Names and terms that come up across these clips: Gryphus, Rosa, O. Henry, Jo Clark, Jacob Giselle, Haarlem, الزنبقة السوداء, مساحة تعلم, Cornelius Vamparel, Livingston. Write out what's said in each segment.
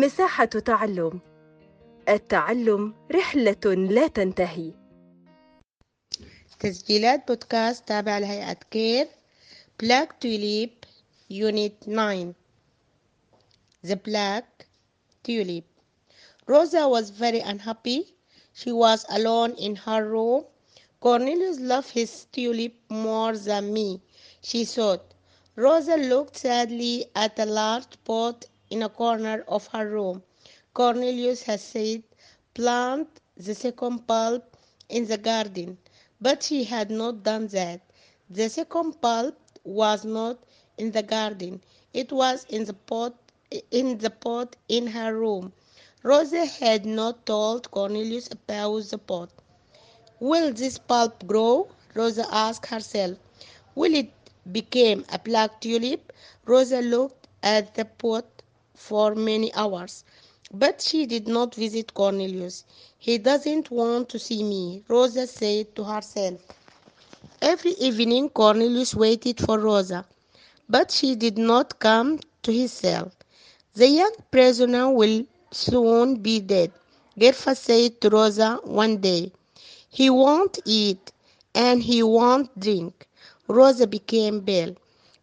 مساحة تعلم. التعلم رحلة لا تنتهي. تسجيلات بودكاست تابع لهيئة كير بلاك توليب يونيت 9. The Black Tulip. Rosa was very unhappy. She was alone in her room. Cornelius loved his tulip more than me, she thought. Rosa looked sadly at a large pot in a corner of her room. Cornelius had said, plant the second bulb in the garden, but she had not done that. The second bulb was not in the garden. It was in the pot in her room. Rosa had not told Cornelius about the pot. Will this bulb grow? Rosa asked herself. Will it become a black tulip? Rosa looked at the pot for many hours, but she did not visit Cornelius. He doesn't want to see me, Rosa said to herself. Every evening Cornelius waited for Rosa, but she did not come to his cell. The young prisoner will soon be dead, Gryphus said to Rosa one day. He won't eat and he won't drink. Rosa became pale.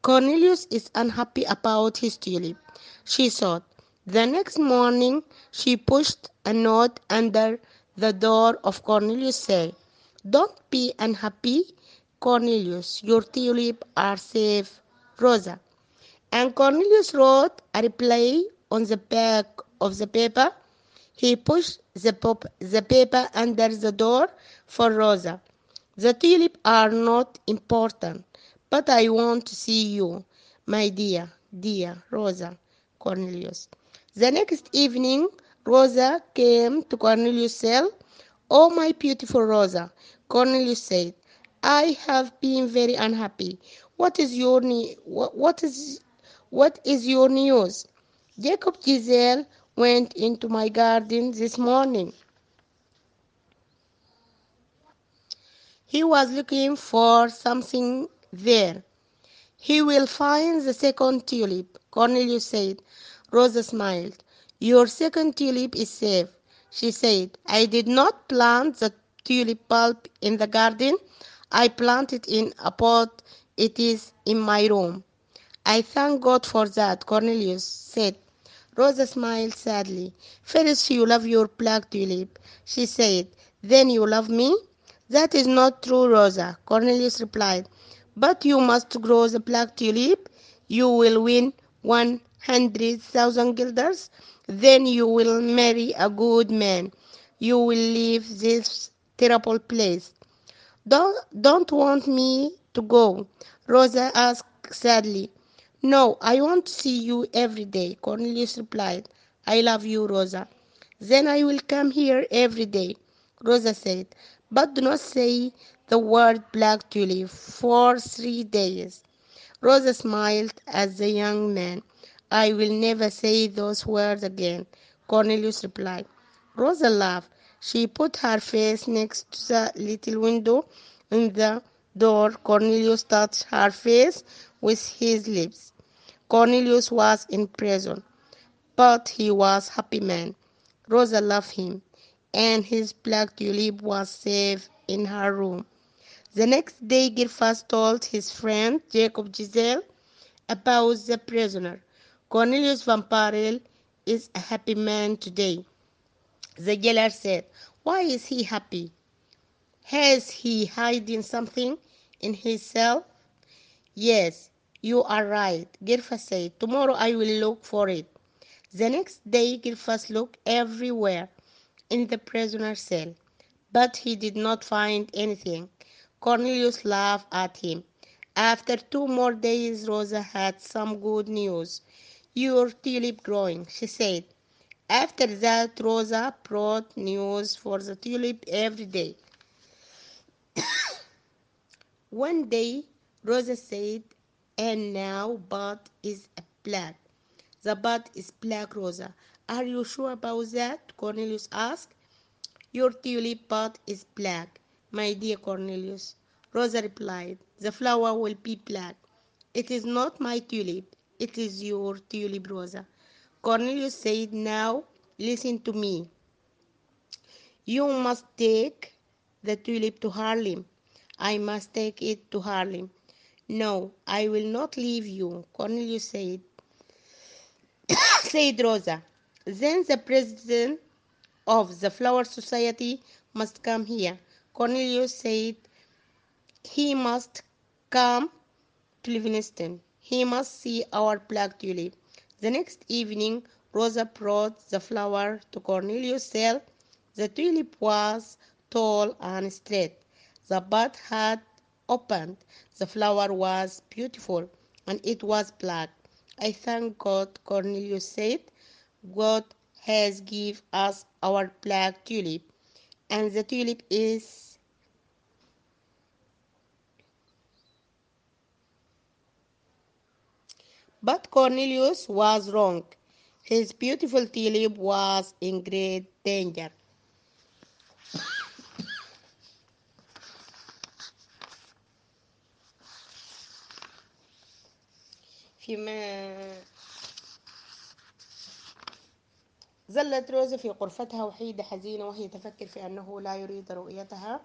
Cornelius is unhappy about his tulip, she thought. The next morning, she pushed a note under the door of Cornelius saying, Don't be unhappy, Cornelius. Your tulip are safe, Rosa. And Cornelius wrote a reply on the back of the paper. He pushed the paper under the door for Rosa. The tulips are not important, but I want to see you, my dear Rosa, Cornelius. The next evening, Rosa came to Cornelius' cell. Oh, my beautiful Rosa, Cornelius said, I have been very unhappy. What is your news? Jacob Giselle went into my garden this morning. He was looking for something there. He will find the second tulip, Cornelius said. Rosa smiled. Your second tulip is safe, she said. I did not plant the tulip bulb in the garden. I planted in a pot. It is in my room. I thank God for that, Cornelius said. Rosa smiled sadly. First you love your black tulip, she said. Then you love me? That is not true, Rosa, Cornelius replied. But you must grow the black tulip. You will win 100,000 guilders. Then you will marry a good man. You will leave this terrible place. Don't want me to go? Rosa asked sadly. No, I want to see you every day, Cornelius replied. I love you, Rosa. Then I will come here every day, Rosa said. But do not say the word black tulip for 3 days. Rosa smiled at the young man. I will never say those words again, Cornelius replied. Rosa laughed. She put her face next to the little window in the door. Cornelius touched her face with his lips. Cornelius was in prison, but he was a happy man. Rosa loved him, and his black tulip was safe in her room. The next day, Gryphus told his friend Jacob Giselle about the prisoner. Cornelius Vamparel is a happy man today. The jailer said, Why is he happy? Has he hiding something in his cell? Yes. You are right, Gryphus said. Tomorrow I will look for it. The next day Gryphus looked everywhere in the prisoner's cell, but he did not find anything. Cornelius laughed at him. After 2 more days, Rosa had some good news. Your tulip growing, she said. After that, Rosa brought news for the tulip every day. One day, Rosa said, And now bud is black. The bud is black, Rosa. Are you sure about that? Cornelius asked. Your tulip bud is black, my dear Cornelius, Rosa replied. The flower will be black. It is not my tulip. It is your tulip, Rosa. Cornelius said, "Now listen to me. You must take the tulip to Haarlem. I must take it to Haarlem." "No, I will not leave you," Cornelius said. Said Rosa, "Then the president of the Flower Society must come here." Cornelius said, "He must come to Livingston. He must see our black tulip." The next evening, Rosa brought the flower to Cornelius' cell. The tulip was tall and straight. The bud had opened. The flower was beautiful, and it was black. "I thank God," Cornelius said. "God has given us our black tulip, and the tulip is But Cornelius was wrong. His beautiful tulip was in great danger. فيما ظلت روزا في غرفتها وحيدة حزينة وهي تفكر في أنه لا يريد رؤيتها،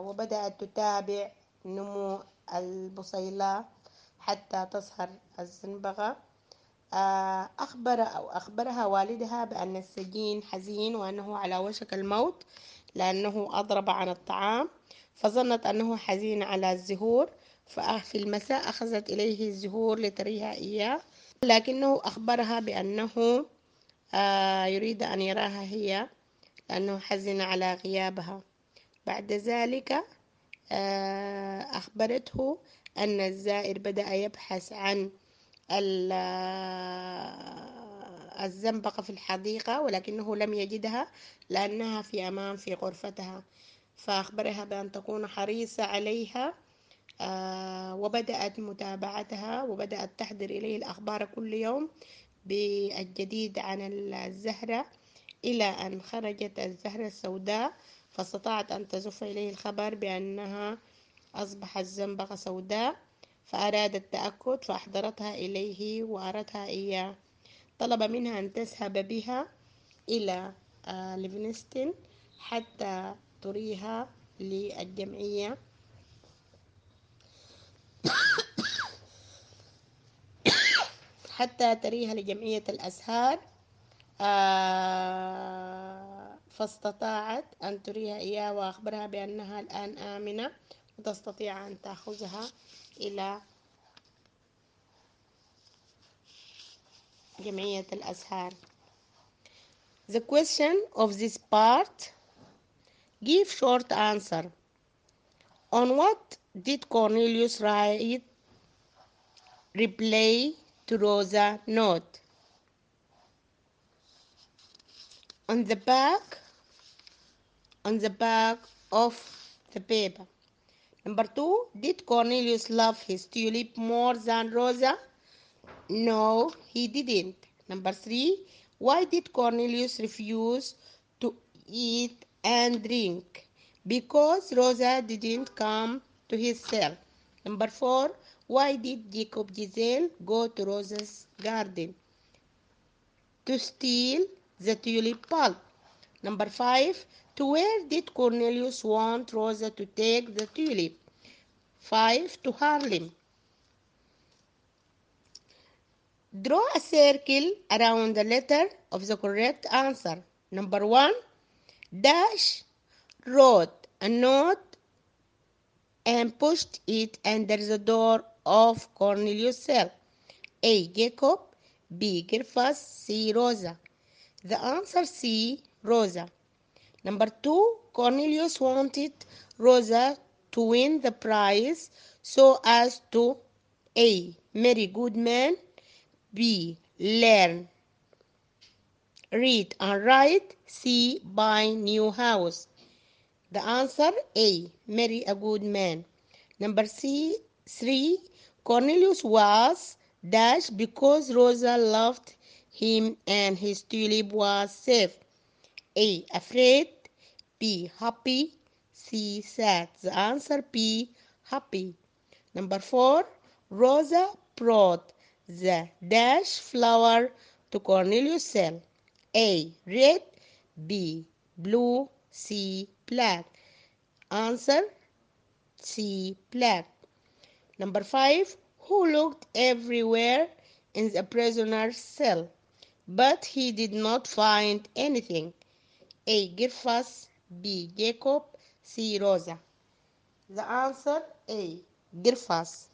وبدأت تتابع نمو البصيلة حتى تظهر الزنبغة. أخبرها والدها بأن السجين حزين وأنه على وشك الموت لأنه أضرب عن الطعام، فظنت أنه حزين على الزهور، ففي المساء أخذت إليه الزهور لتريها إياه، لكنه أخبرها بأنه يريد أن يراها هي لأنه حزن على غيابها. بعد ذلك أخبرته أن الزائر بدأ يبحث عن الزنبقة في الحديقة، ولكنه لم يجدها لأنها في أمام في غرفتها، فأخبرها بأن تكون حريصة عليها. وبدأت متابعتها وبدأت تحضر إليه الأخبار كل يوم بالجديد عن الزهرة، إلى أن خرجت الزهرة السوداء، فاستطاعت أن تزف إليه الخبر بأنها أصبحت زنبقة سوداء، فأراد التأكد فأحضرتها إليه وأرتها إياه. طلب منها أن تذهب بها إلى ليفينغستون حتى تريها للجمعية. حتى تريها لجمعية الأزهار، فاستطاعت أن تريها إياه وأخبرها بأنها الآن آمنة وتستطيع أن تأخذها إلى جمعية الأزهار. The question of this part: give short answer. On what did Cornelius write reply to Rosa note? On the back of the paper. Number 2, did Cornelius love his tulip more than Rosa? No, he didn't. Number 3, why did Cornelius refuse to eat and drink? Because Rosa didn't come to his cell. Number 4, why did Jacob Giselle go to Rosa's garden? To steal the tulip pulp. Number 5, to where did Cornelius want Rosa to take the tulip? 5, to Haarlem. Draw a circle around the letter of the correct answer. Number 1, Dash wrote a note and pushed it under the door of Cornelius' cell. A. Jacob. B. Gryphus. C. Rosa. The answer C. Rosa. Number 2, Cornelius wanted Rosa to win the prize so as to A. Marry good men. B. Learn, read and write. C. Buy new house. The answer A. Marry a good man. Number 3, Cornelius was dashed because Rosa loved him and his tulip was safe. A. Afraid. B. Happy. C. Sad. The answer P. Happy. Number 4, Rosa brought the dash flower to Cornelius Cell. A. Red. B. Blue. C. Black. Answer C. Black. Number 5. Who looked everywhere in the prisoner's cell, but he did not find anything? A. Gryphus. B. Jacob. C. Rosa. The answer A. Gryphus.